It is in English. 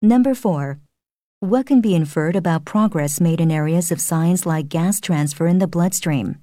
Number 4. What can be inferred about progress made in areas of science like gas transfer in the bloodstream?